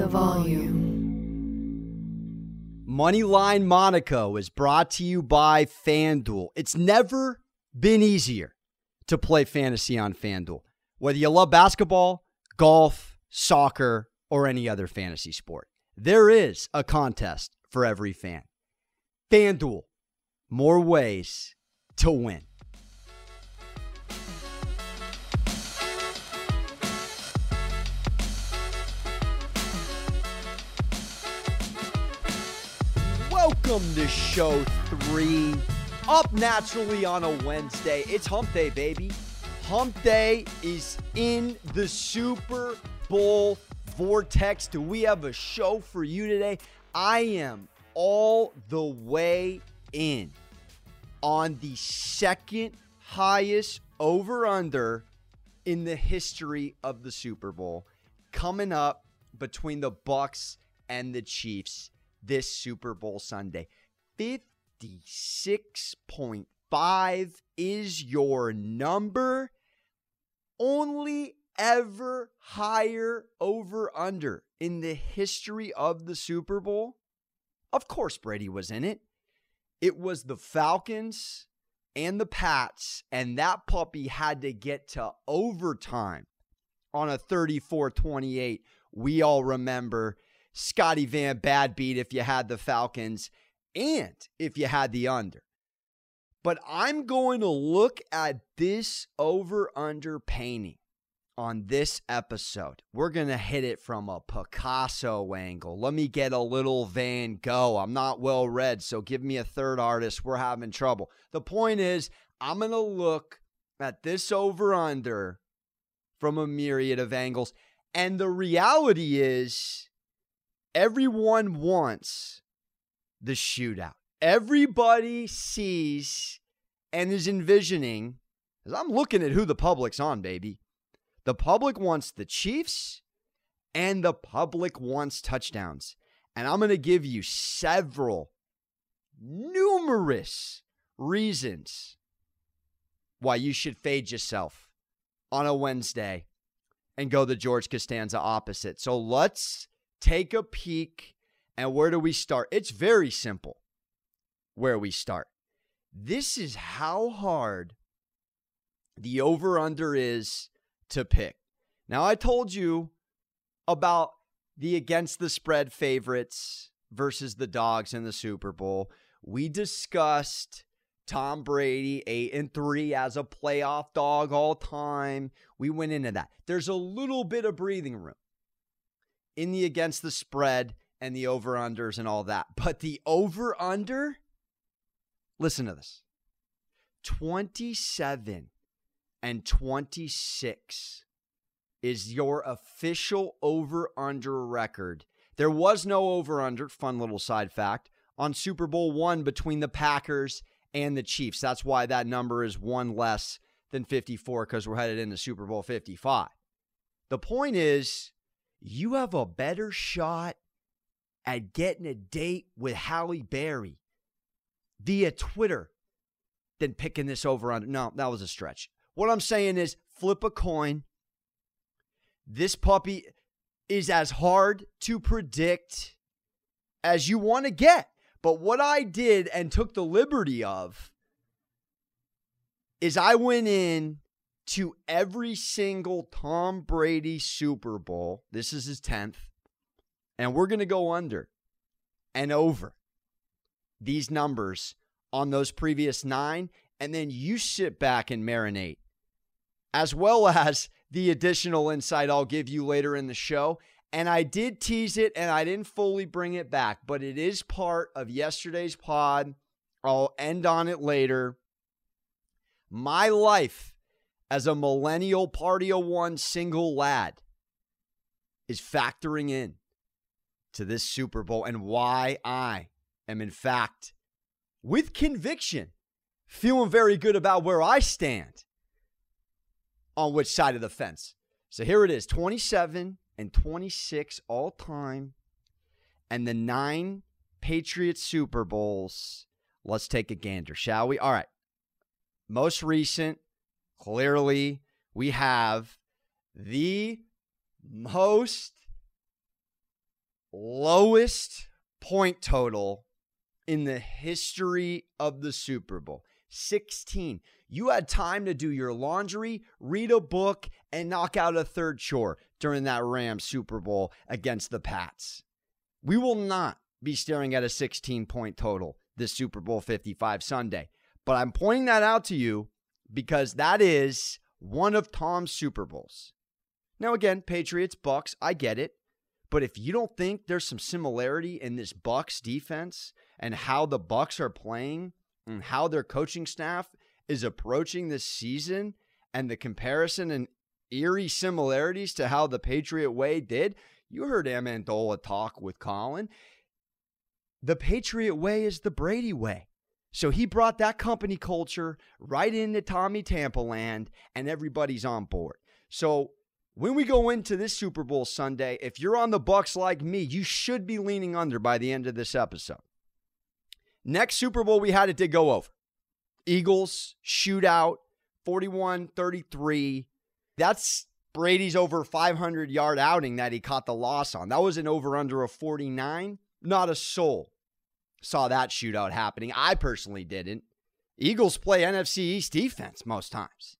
the volume. Moneyline Monaco is brought to you by FanDuel. It's never been easier to play fantasy on FanDuel. Whether you love basketball, golf, soccer, or any other fantasy sport, there is a contest for every fan. FanDuel, more ways to win. Welcome to show 3, up naturally on a Wednesday. It's hump day, baby. Hump day is in the Super Bowl vortex. Do we have a show for you today? I am all the way in on the second highest over-under in the history of the Super Bowl, coming up between the Bucks and the Chiefs this Super Bowl Sunday. 56.5 is your number. Only ever higher over-under in the history of the Super Bowl. Of course Brady was in it. It was the Falcons and the Pats, and that puppy had to get to overtime on a 34-28. We all remember Scotty Van bad beat if you had the Falcons and if you had the under. But I'm going to look at this over-under painting on this episode. We're going to hit it from a Picasso angle. Let me get a little Van Gogh. I'm not well read, so give me a third artist. We're having trouble. The point is, I'm going to look at this over-under from a myriad of angles. And the reality is, everyone wants the shootout. Everybody sees and is envisioning, as I'm looking at who the public's on, baby. The public wants the Chiefs and the public wants touchdowns. And I'm going to give you several, numerous reasons why you should fade yourself on a Wednesday and go the George Costanza opposite. So let's take a peek. And where do we start? It's very simple where we start. This is how hard the over-under is to pick. Now, I told you about the against the spread favorites versus the dogs in the Super Bowl. We discussed Tom Brady 8-3 as a playoff dog all time. We went into that. There's a little bit of breathing room in the against the spread and the over-unders and all that. But the over-under, listen to this, 27 and 26 is your official over-under record. There was no over-under, fun little side fact, on Super Bowl I between the Packers and the Chiefs. That's why that number is one less than 54, because we're headed into Super Bowl 55. The point is, you have a better shot at getting a date with Halle Berry via Twitter than picking this over-under. No, that was a stretch. What I'm saying is, flip a coin. This puppy is as hard to predict as you want to get. But what I did and took the liberty of is I went in to every single Tom Brady Super Bowl. This is his 10th. And we're going to go under and over these numbers on those previous 9. And then you sit back and marinate, as well as the additional insight I'll give you later in the show. And I did tease it and I didn't fully bring it back, but it is part of yesterday's pod. I'll end on it later. My life as a millennial party of one single lad is factoring in to this Super Bowl and why I am, in fact, with conviction, feeling very good about where I stand on which side of the fence. So here it is, 27 and 26 all time and the 9 Patriots Super Bowls. Let's take a gander, shall we? All right. Most recent. Clearly, we have the most lowest point total in the history of the Super Bowl. 16. You had time to do your laundry, read a book, and knock out a third chore during that Rams Super Bowl against the Pats. We will not be staring at a 16-point total this Super Bowl 55 Sunday. But I'm pointing that out to you because that is one of Tom's Super Bowls. Now again, Patriots, Bucks, I get it. But if you don't think there's some similarity in this Bucks defense and how the Bucks are playing and how their coaching staff is approaching this season and the comparison and eerie similarities to how the Patriot way did, you heard Amandola talk with Colin. The Patriot way is the Brady way. So he brought that company culture right into Tommy Tampa land, and everybody's on board. So when we go into this Super Bowl Sunday, if you're on the Bucks like me, you should be leaning under by the end of this episode. Next Super Bowl we had, it did go over. Eagles shootout, 41-33. That's Brady's over 500-yard outing that he caught the loss on. That was an over-under of 49. Not a soul saw that shootout happening. I personally didn't. Eagles play NFC East defense most times.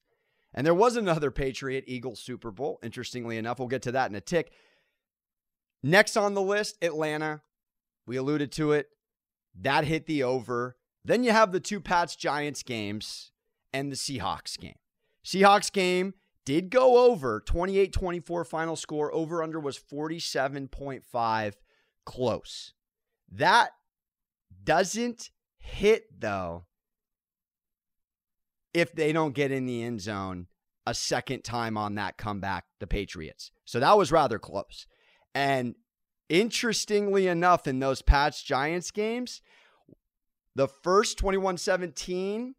And there was another Patriot-Eagles Super Bowl. Interestingly enough, we'll get to that in a tick. Next on the list, Atlanta. We alluded to it. That hit the over. Then you have the two Pats-Giants games and the Seahawks game. Seahawks game did go over. 28-24 final score. Over-under was 47.5. Close. That doesn't hit, though, if they don't get in the end zone a second time on that comeback, the Patriots. So that was rather close. And interestingly enough, in those Pats-Giants games, the first 21-17,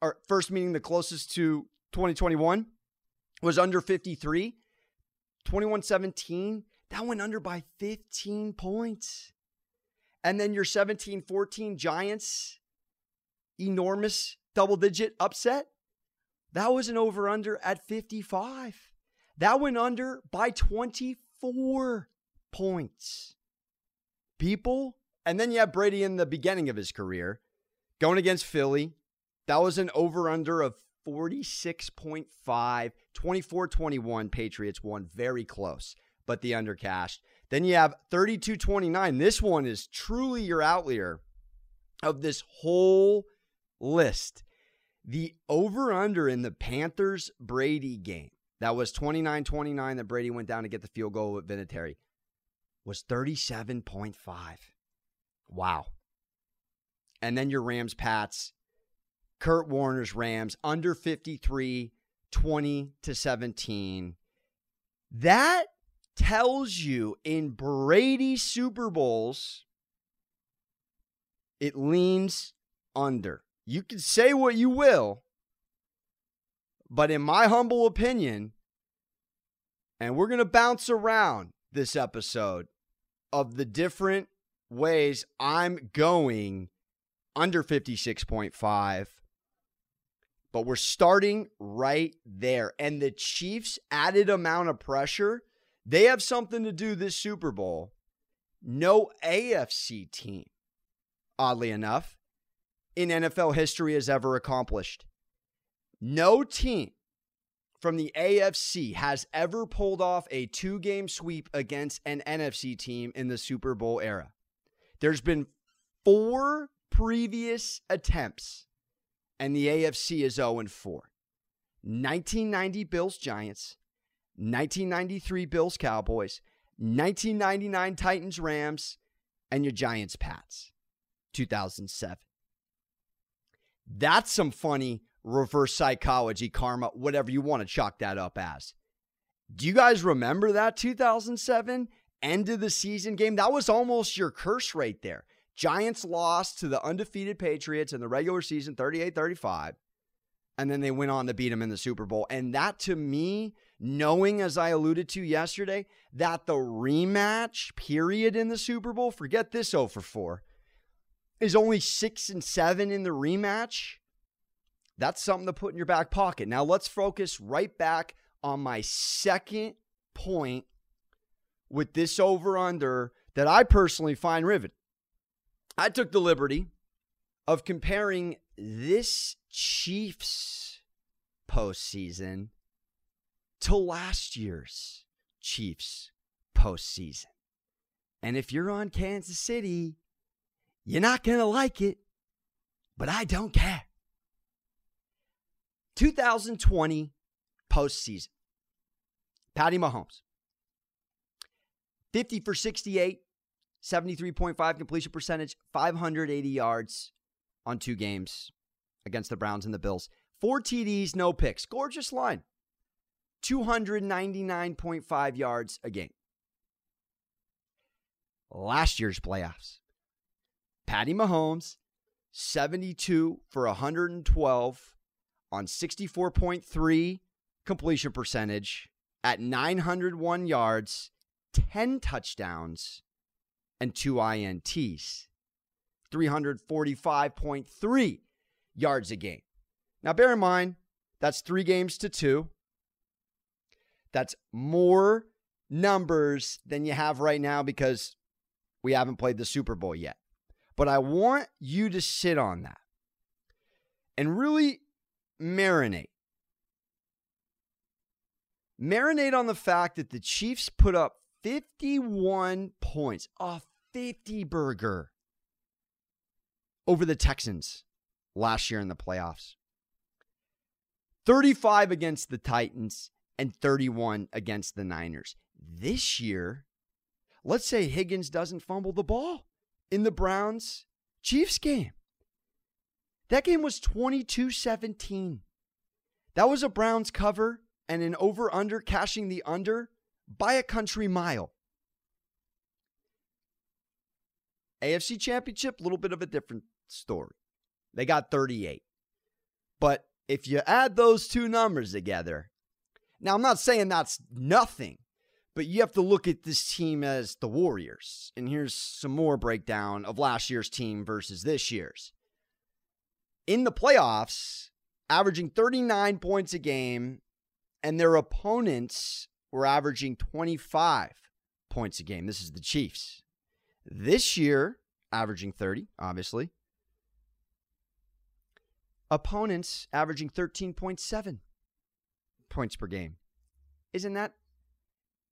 or first meaning the closest to 2021, was under 53. 21-17, that went under by 15 points. And then your 17-14 Giants, enormous double-digit upset, that was an over-under at 55. That went under by 24 points. People, and then you have Brady in the beginning of his career, going against Philly. That was an over-under of 46.5, 24-21, Patriots won, very close, but the under cashed. Then you have 32-29. This one is truly your outlier of this whole list. The over-under in the Panthers-Brady game, that was 29-29 that Brady went down to get the field goal with Vinatieri, was 37.5. Wow. And then your Rams-Pats, Kurt Warner's Rams, under 53, 20-17. That tells you in Brady Super Bowls, it leans under. You can say what you will, but in my humble opinion, and we're going to bounce around this episode of the different ways I'm going under 56.5, but we're starting right there. And the Chiefs' added amount of pressure, they have something to do this Super Bowl. No AFC team, oddly enough, in NFL history has ever accomplished. No team from the AFC has ever pulled off a two-game sweep against an NFC team in the Super Bowl era. There's been 4 previous attempts, and the AFC is 0-4. 1990 Bills-Giants, 1993 Bills-Cowboys, 1999 Titans-Rams, and your Giants-Pats, 2007. That's some funny reverse psychology, karma, whatever you want to chalk that up as. Do you guys remember that 2007 end of the season game? That was almost your curse right there. Giants lost to the undefeated Patriots in the regular season, 38-35, and then they went on to beat them in the Super Bowl. And that, to me, knowing, as I alluded to yesterday, that the rematch period in the Super Bowl, forget this 0-4, is only 6-7 in the rematch, that's something to put in your back pocket. Now let's focus right back on my second point, with this over-under that I personally find riveting. I took the liberty of comparing this Chiefs postseason to last year's Chiefs postseason. And if you're on Kansas City, you're not going to like it, but I don't care. 2020 postseason. Patty Mahomes. 50 for 68, 73.5 completion percentage, 580 yards on 2 games against the Browns and the Bills. 4 TDs, no picks. Gorgeous line. 299.5 yards a game. Last year's playoffs. Patty Mahomes, 72 for 112 on 64.3 completion percentage at 901 yards, 10 touchdowns, and 2 INTs. 345.3 yards a game. Now, bear in mind, that's 3 games to 2. That's more numbers than you have right now because we haven't played the Super Bowl yet. But I want you to sit on that and really marinate. Marinate on the fact that the Chiefs put up 51 points, a 50-burger, over the Texans last year in the playoffs. 35 against the Titans and 31 against the Niners. This year, let's say Higgins doesn't fumble the ball in the Browns-Chiefs game. That game was 22-17. That was a Browns cover and an over-under, cashing the under by a country mile. AFC Championship, a little bit of a different story. They got 38. But if you add those 2 numbers together, now I'm not saying that's nothing, but you have to look at this team as the Warriors. And here's some more breakdown of last year's team versus this year's. In the playoffs, averaging 39 points a game, and their opponents were averaging 25 points a game. This is the Chiefs. This year, averaging 30, obviously. Opponents averaging 13.7 points per game. Isn't that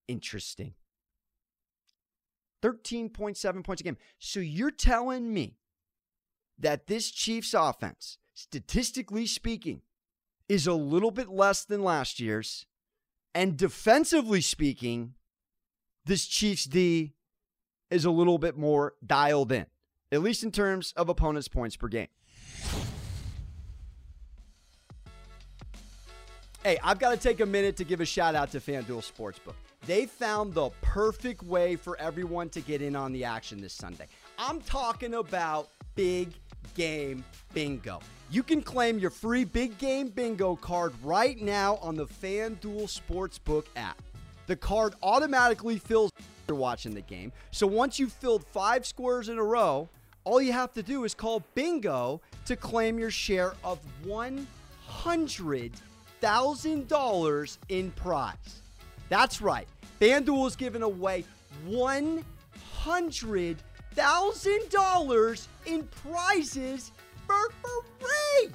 interesting? 13.7 points a game. So you're telling me that this Chiefs offense, statistically speaking, is a little bit less than last year's, and defensively speaking, this Chiefs D is a little bit more dialed in, at least in terms of opponents' points per game. Hey, I've got to take a minute to give a shout out to FanDuel Sportsbook. They found the perfect way for everyone to get in on the action this Sunday. I'm talking about Big Game Bingo. You can claim your free Big Game Bingo card right now on the FanDuel Sportsbook app. The card automatically fills after watching the game. So once you've filled 5 squares in a row, all you have to do is call bingo to claim your share of $100,000 in prize. That's right. FanDuel is giving away $100,000 in prizes for free.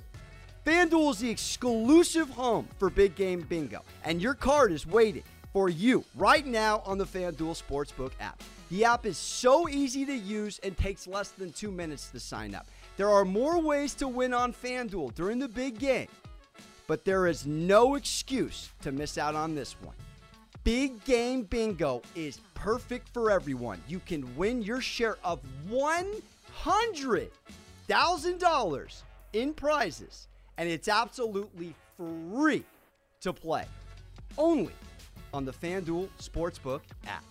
FanDuel is the exclusive home for Big Game Bingo, and your card is waiting for you right now on the FanDuel Sportsbook app. The app is so easy to use and takes less than 2 minutes to sign up. There are more ways to win on FanDuel during the big game, but there is no excuse to miss out on this one. Big Game Bingo is perfect for everyone. You can win your share of $100,000 in prizes, and it's absolutely free to play. Only on the FanDuel Sportsbook app.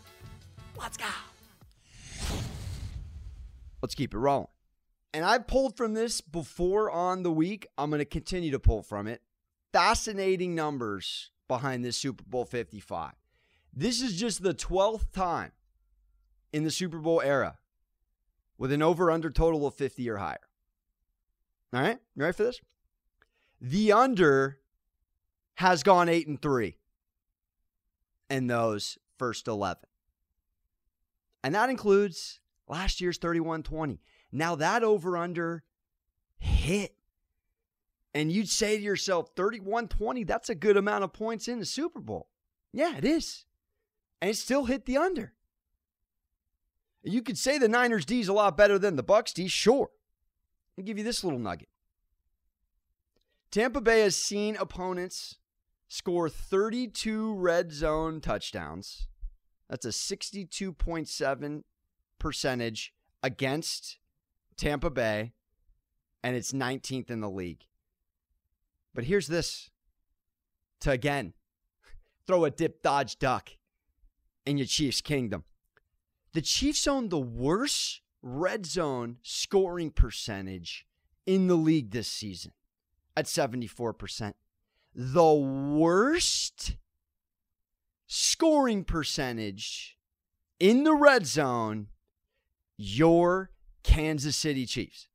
Let's go. Let's keep it rolling. And I've pulled from this before on the week. I'm going to continue to pull from it. Fascinating numbers behind this Super Bowl 55. This is just the 12th time in the Super Bowl era with an over-under total of 50 or higher. All right? You ready for this? The under has gone 8-3 in those first 11. And that includes last year's 31-20. Now that over-under hit. And you'd say to yourself, 31-20, that's a good amount of points in the Super Bowl. Yeah, it is. And it still hit the under. You could say the Niners' D is a lot better than the Bucks' D, sure. I'll give you this little nugget. Tampa Bay has seen opponents score 32 red zone touchdowns. That's a 62.7 percentage against Tampa Bay, and it's 19th in the league. But here's this. To again, throw a dip, dodge, duck in your Chiefs' kingdom. The Chiefs own the worst red zone scoring percentage in the league this season at 74%. The worst scoring percentage in the red zone, your Kansas City Chiefs.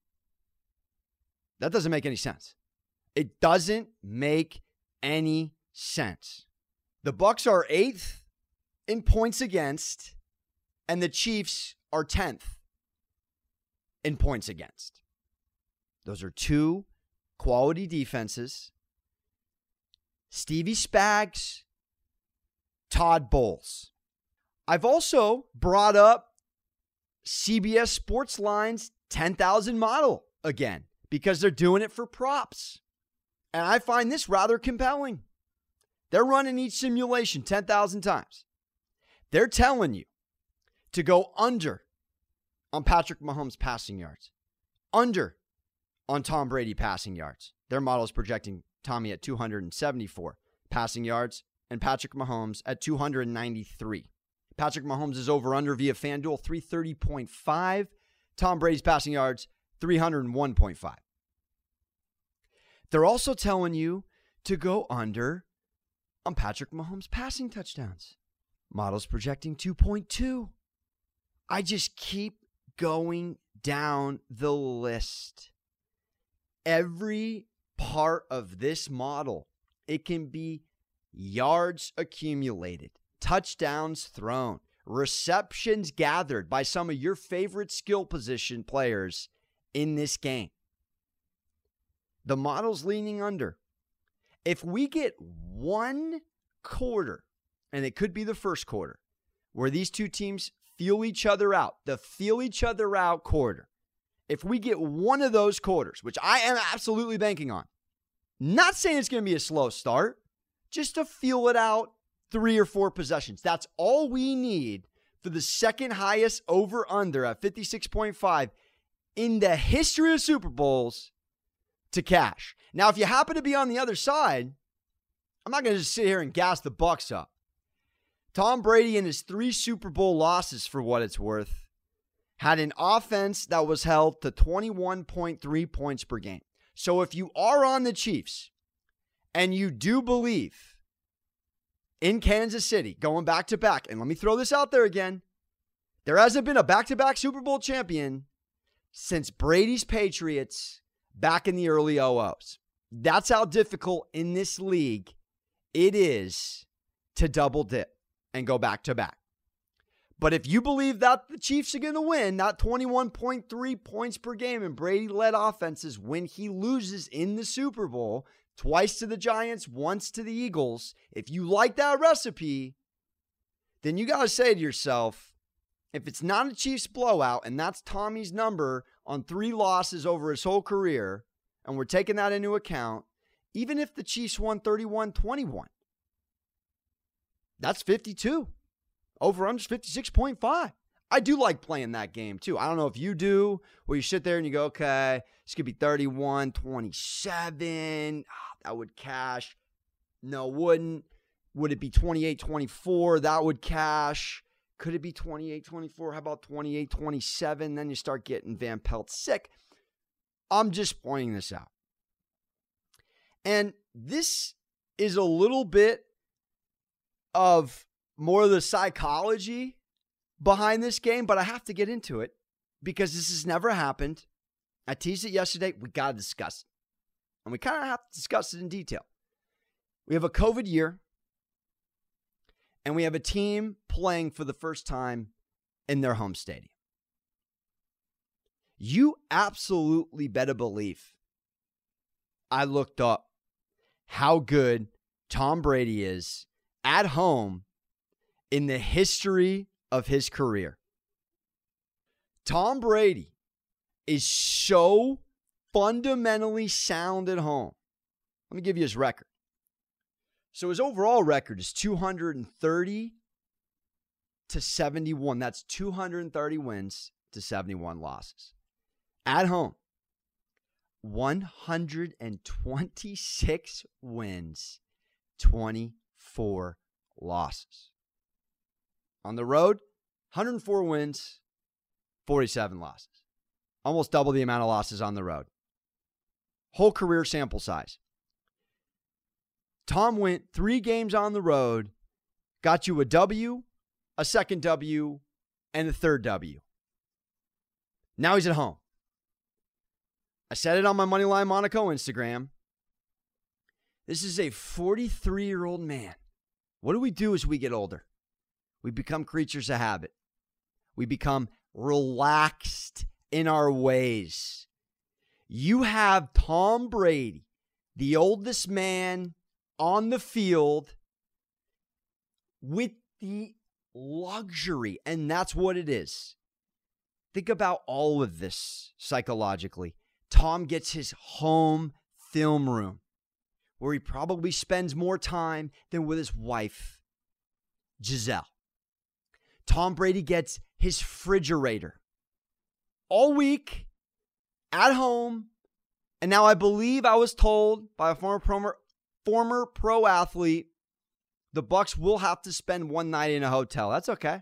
That doesn't make any sense. It doesn't make any sense. The Bucs are 8th in points against, and the Chiefs are 10th in points against. Those are two quality defenses. Stevie Spaggs, Todd Bowles. I've also brought up CBS Sports Line's 10,000 model again because they're doing it for props. And I find this rather compelling. They're running each simulation 10,000 times. They're telling you to go under on Patrick Mahomes' passing yards. Under on Tom Brady passing yards. Their model is projecting Tommy at 274 passing yards and Patrick Mahomes at 293. Patrick Mahomes is over-under via FanDuel 330.5. Tom Brady's passing yards, 301.5. They're also telling you to go under on Patrick Mahomes' passing touchdowns. Models projecting 2.2. I just keep going down the list. Every part of this model, it can be yards accumulated, touchdowns thrown, receptions gathered by some of your favorite skill position players in this game. The model's leaning under. If we get one quarter, and it could be the first quarter, where these two teams feel each other out, the feel each other out quarter. If we get one of those quarters, which I am absolutely banking on, not saying it's going to be a slow start, just to feel it out 3 or 4 possessions. That's all we need for the second highest over-under at 56.5 in the history of Super Bowls to cash. Now, if you happen to be on the other side, I'm not going to just sit here and gas the Bucs up. Tom Brady in his 3 Super Bowl losses, for what it's worth, had an offense that was held to 21.3 points per game. So if you are on the Chiefs and you do believe in Kansas City going back-to-back, and let me throw this out there again, there hasn't been a back-to-back Super Bowl champion since Brady's Patriots back in the early 00s. That's how difficult in this league it is to double dip and go back-to-back. But if you believe that the Chiefs are going to win, that 21.3 points per game in Brady-led offenses when he loses in the Super Bowl, twice to the Giants, once to the Eagles, if you like that recipe, then you got to say to yourself, if it's not a Chiefs blowout, and that's Tommy's number on 3 losses over his whole career, and we're taking that into account, even if the Chiefs won 31-21, that's 52. Over under 56.5. I do like playing that game too. I don't know if you do, where you sit there and you go, okay, this could be 31-27. That would cash. No, wouldn't. Would it be 28-24? That would cash. Could it be 28-24? How about 28-27? Then you start getting Van Pelt sick. I'm just pointing this out. And this is a little bit of more of the psychology behind this game, but I have to get into it because this has never happened. I teased it yesterday. We got to discuss it. And we kind of have to discuss it in detail. We have a COVID year, and we have a team playing for the first time in their home stadium. You absolutely better believe I looked up how good Tom Brady is at home in the history of his career. Tom Brady is so fundamentally sound at home. Let me give you his record. So his overall record is 230-71. That's 230 wins to 71 losses. At home, 126 wins, 24 losses. On the road, 104 wins, 47 losses. Almost double the amount of losses on the road. Whole career sample size. Tom went 3 games on the road, got you a W, a second W, and a third W. Now he's at home. I said it on my Moneyline Monaco Instagram. This is a 43-year-old man. What do as we get older? We become creatures of habit. We become relaxed in our ways. You have Tom Brady, the oldest man on the field, with the luxury, and that's what it is. Think about all of this psychologically. Tom gets his home film room, where he probably spends more time than with his wife, Gisele. Tom Brady gets his refrigerator all week at home. And now I believe I was told by a former pro athlete, the Bucks will have to spend one night in a hotel. That's okay.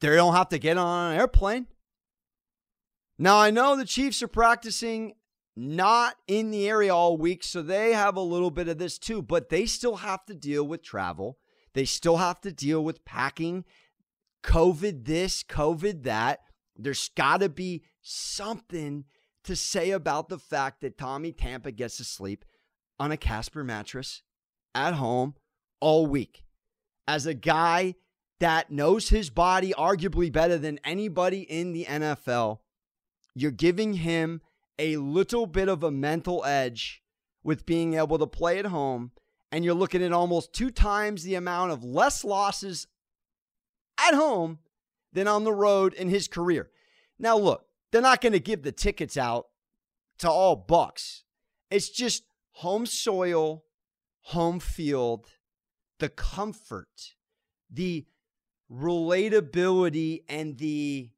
They don't have to get on an airplane. Now, I know the Chiefs are practicing not in the area all week, so they have a little bit of this too, but they still have to deal with travel. They still have to deal with packing, COVID this, COVID that. There's got to be something to say about the fact that Tommy Tampa gets to sleep on a Casper mattress at home all week. As a guy that knows his body arguably better than anybody in the NFL, you're giving him a little bit of a mental edge with being able to play at home, and you're looking at almost 2 times the amount of less losses at home than on the road in his career. Now, look, they're not going to give the tickets out to all Bucks. It's just home soil, home field, the comfort, the relatability, and the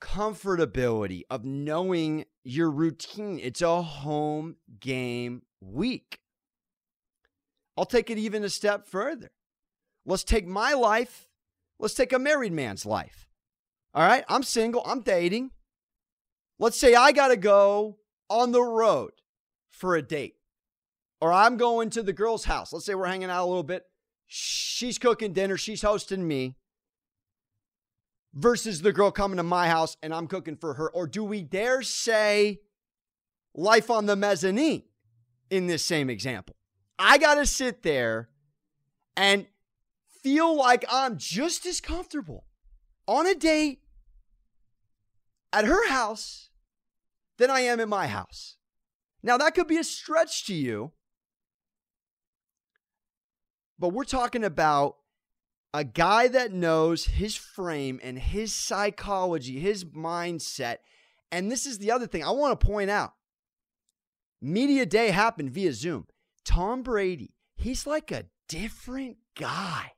comfortability of knowing your routine. It's a home game week. I'll take it even a step further. Let's take my life. Let's take a married man's life. All right, I'm single. I'm dating. Let's say I got to go on the road for a date. Or I'm going to the girl's house. Let's say we're hanging out a little bit. She's cooking dinner. She's hosting me. Versus the girl coming to my house and I'm cooking for her. Or do we dare say life on the mezzanine in this same example? I got to sit there and feel like I'm just as comfortable on a date at her house than I am in my house. Now, that could be a stretch to you. But we're talking about a guy that knows his frame and his psychology, his mindset. And this is the other thing I want to point out. Media Day happened via Zoom. Tom Brady, he's like a different guy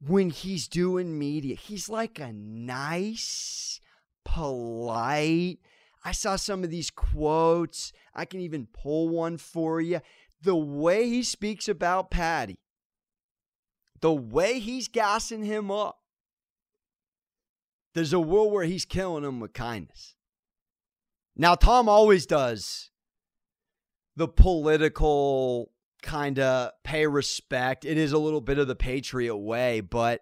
when he's doing media. He's like a nice, polite. I saw some of these quotes. I can even pull one for you. The way he speaks about Patty. The way he's gassing him up, there's a world where he's killing him with kindness. Now, Tom always does the political kind of pay respect. It is a little bit of the Patriot way, but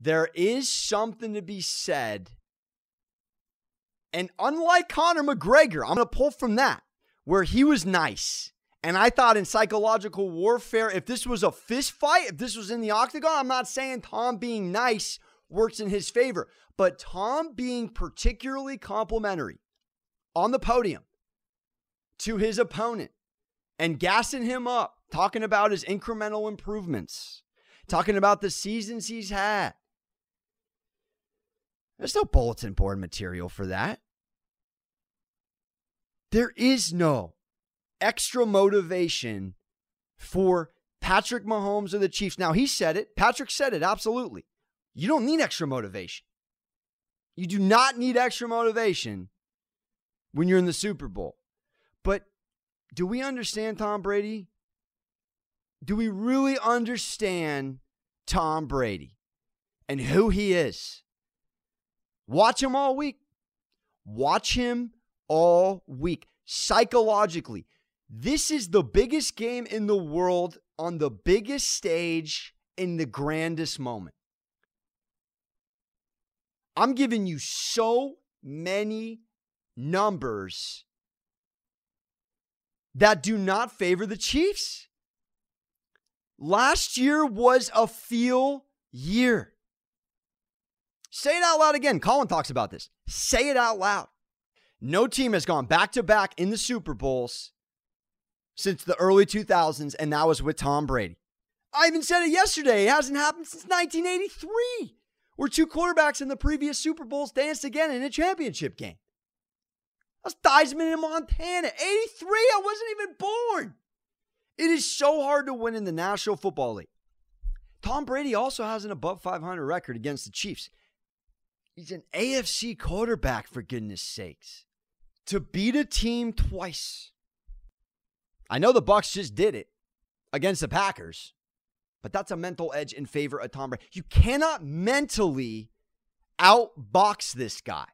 there is something to be said. And unlike Conor McGregor, I'm going to pull from that, where he was nice. And I thought in psychological warfare, if this was a fist fight, if this was in the octagon, I'm not saying Tom being nice works in his favor. But Tom being particularly complimentary on the podium to his opponent and gassing him up, talking about his incremental improvements, talking about the seasons he's had. There's no bulletin board material for that. There is no extra motivation for Patrick Mahomes or the Chiefs. Now, he said it. Patrick said it, absolutely. You don't need extra motivation. You do not need extra motivation when you're in the Super Bowl. But do we understand Tom Brady? Do we really understand Tom Brady and who he is? Watch him all week. Watch him all week. Psychologically, this is the biggest game in the world on the biggest stage in the grandest moment. I'm giving you so many numbers that do not favor the Chiefs. Last year was a feel year. Say it out loud again. Colin talks about this. Say it out loud. No team has gone back-to-back in the Super Bowls since the early 2000s, and that was with Tom Brady. I even said it yesterday. It hasn't happened since 1983, where two quarterbacks in the previous Super Bowls danced again in a championship game. That's Theismann in Montana. 83, I wasn't even born. It is so hard to win in the National Football League. Tom Brady also has an above 500 record against the Chiefs. He's an AFC quarterback, for goodness sakes. To beat a team twice. I know the Bucs just did it against the Packers, but that's a mental edge in favor of Tom Brady. You cannot mentally outbox this guy.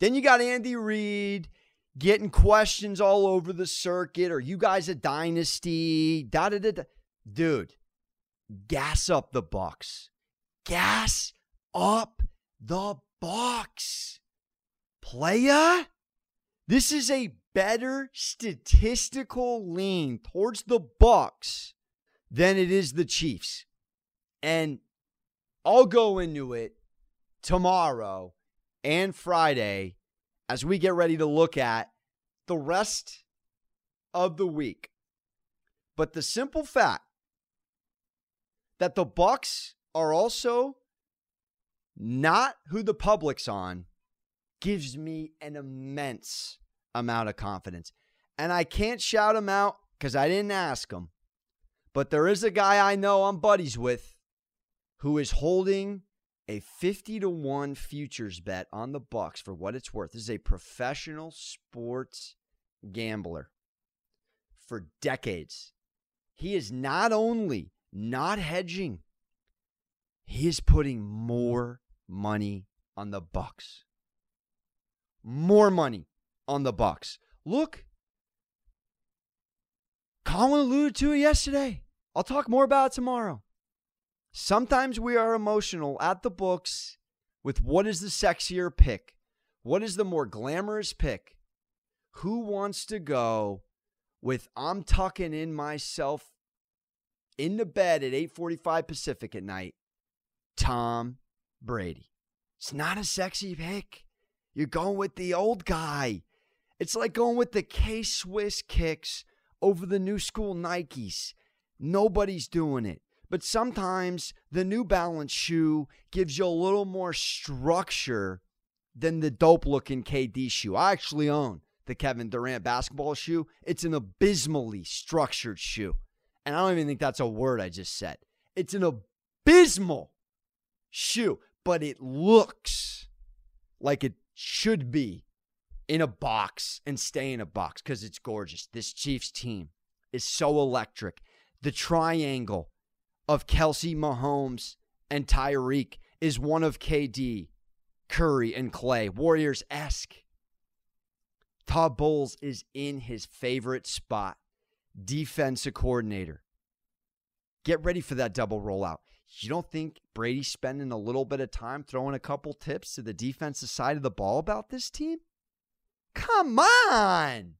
Then you got Andy Reid getting questions all over the circuit. Are you guys a dynasty? Da-da-da-da. Dude, gas up the Bucs. Gas up the Bucs. Playa? This is a better statistical lean towards the Bucs than it is the Chiefs. And I'll go into it tomorrow and Friday as we get ready to look at the rest of the week. But the simple fact that the Bucs are also not who the public's on gives me an immense amount of confidence. And I can't shout him out because I didn't ask him. But there is a guy I know I'm buddies with who is holding a 50-to-1 futures bet on the Bucs for what it's worth. This is a professional sports gambler for decades. He is not only not hedging, he is putting more money on the Bucs. More money on the Bucs. Look, Colin alluded to it yesterday. I'll talk more about it tomorrow. Sometimes we are emotional at the books with what is the sexier pick? What is the more glamorous pick? Who wants to go with I'm tucking in myself in the bed at 8:45 Pacific at night? Tom Brady. It's not a sexy pick. You're going with the old guy. It's like going with the K-Swiss kicks over the new school Nikes. Nobody's doing it. But sometimes the New Balance shoe gives you a little more structure than the dope-looking KD shoe. I actually own the Kevin Durant basketball shoe. It's an abysmally structured shoe. And I don't even think that's a word I just said. It's an abysmal shoe, but it looks like it should be in a box and stay in a box because it's gorgeous. This Chiefs team is so electric. The triangle of Kelsey, Mahomes, and Tyreek is one of KD, Curry, and Clay. Warriors-esque. Todd Bowles is in his favorite spot. Defensive coordinator. Get ready for that double rollout. You don't think Brady's spending a little bit of time throwing a couple tips to the defensive side of the ball about this team? Come on!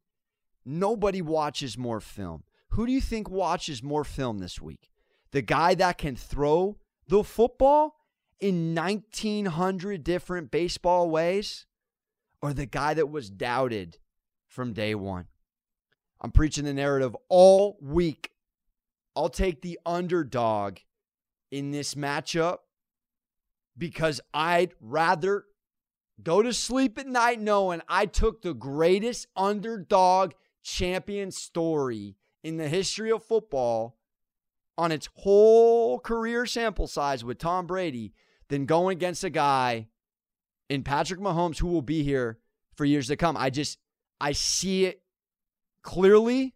Nobody watches more film. Who do you think watches more film this week? The guy that can throw the football in 1,900 different baseball ways, or the guy that was doubted from day one? I'm preaching the narrative all week. I'll take the underdog in this matchup because I'd rather go to sleep at night knowing I took the greatest underdog champion story in the history of football on its whole career sample size with Tom Brady than going against a guy in Patrick Mahomes who will be here for years to come. I see it clearly,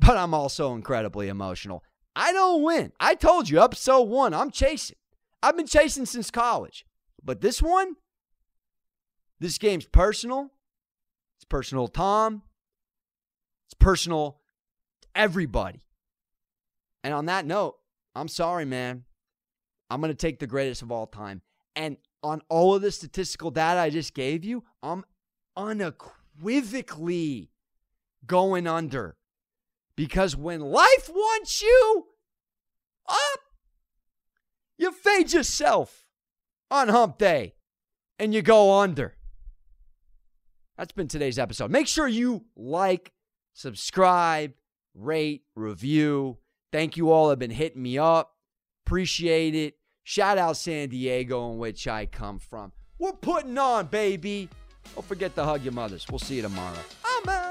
but I'm also incredibly emotional. I don't win. I told you, episode one, I'm chasing. I've been chasing since college. But this one, this game's personal. It's personal to Tom. It's personal to everybody. And on that note, I'm sorry, man. I'm going to take the greatest of all time. And on all of the statistical data I just gave you, I'm unequivocally going under. Because when life wants you up, you fade yourself on hump day and you go under. That's been today's episode. Make sure you like, subscribe, rate, review. Thank you all have been hitting me up. Appreciate it. Shout out San Diego, in which I come from. We're putting on, baby. Don't forget to hug your mothers. We'll see you tomorrow. I'm out.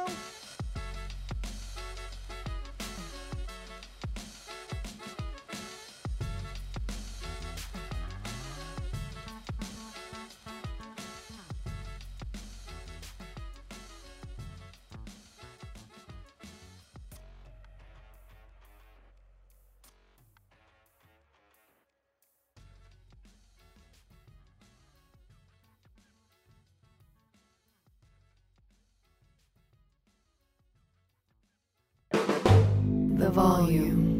The volume.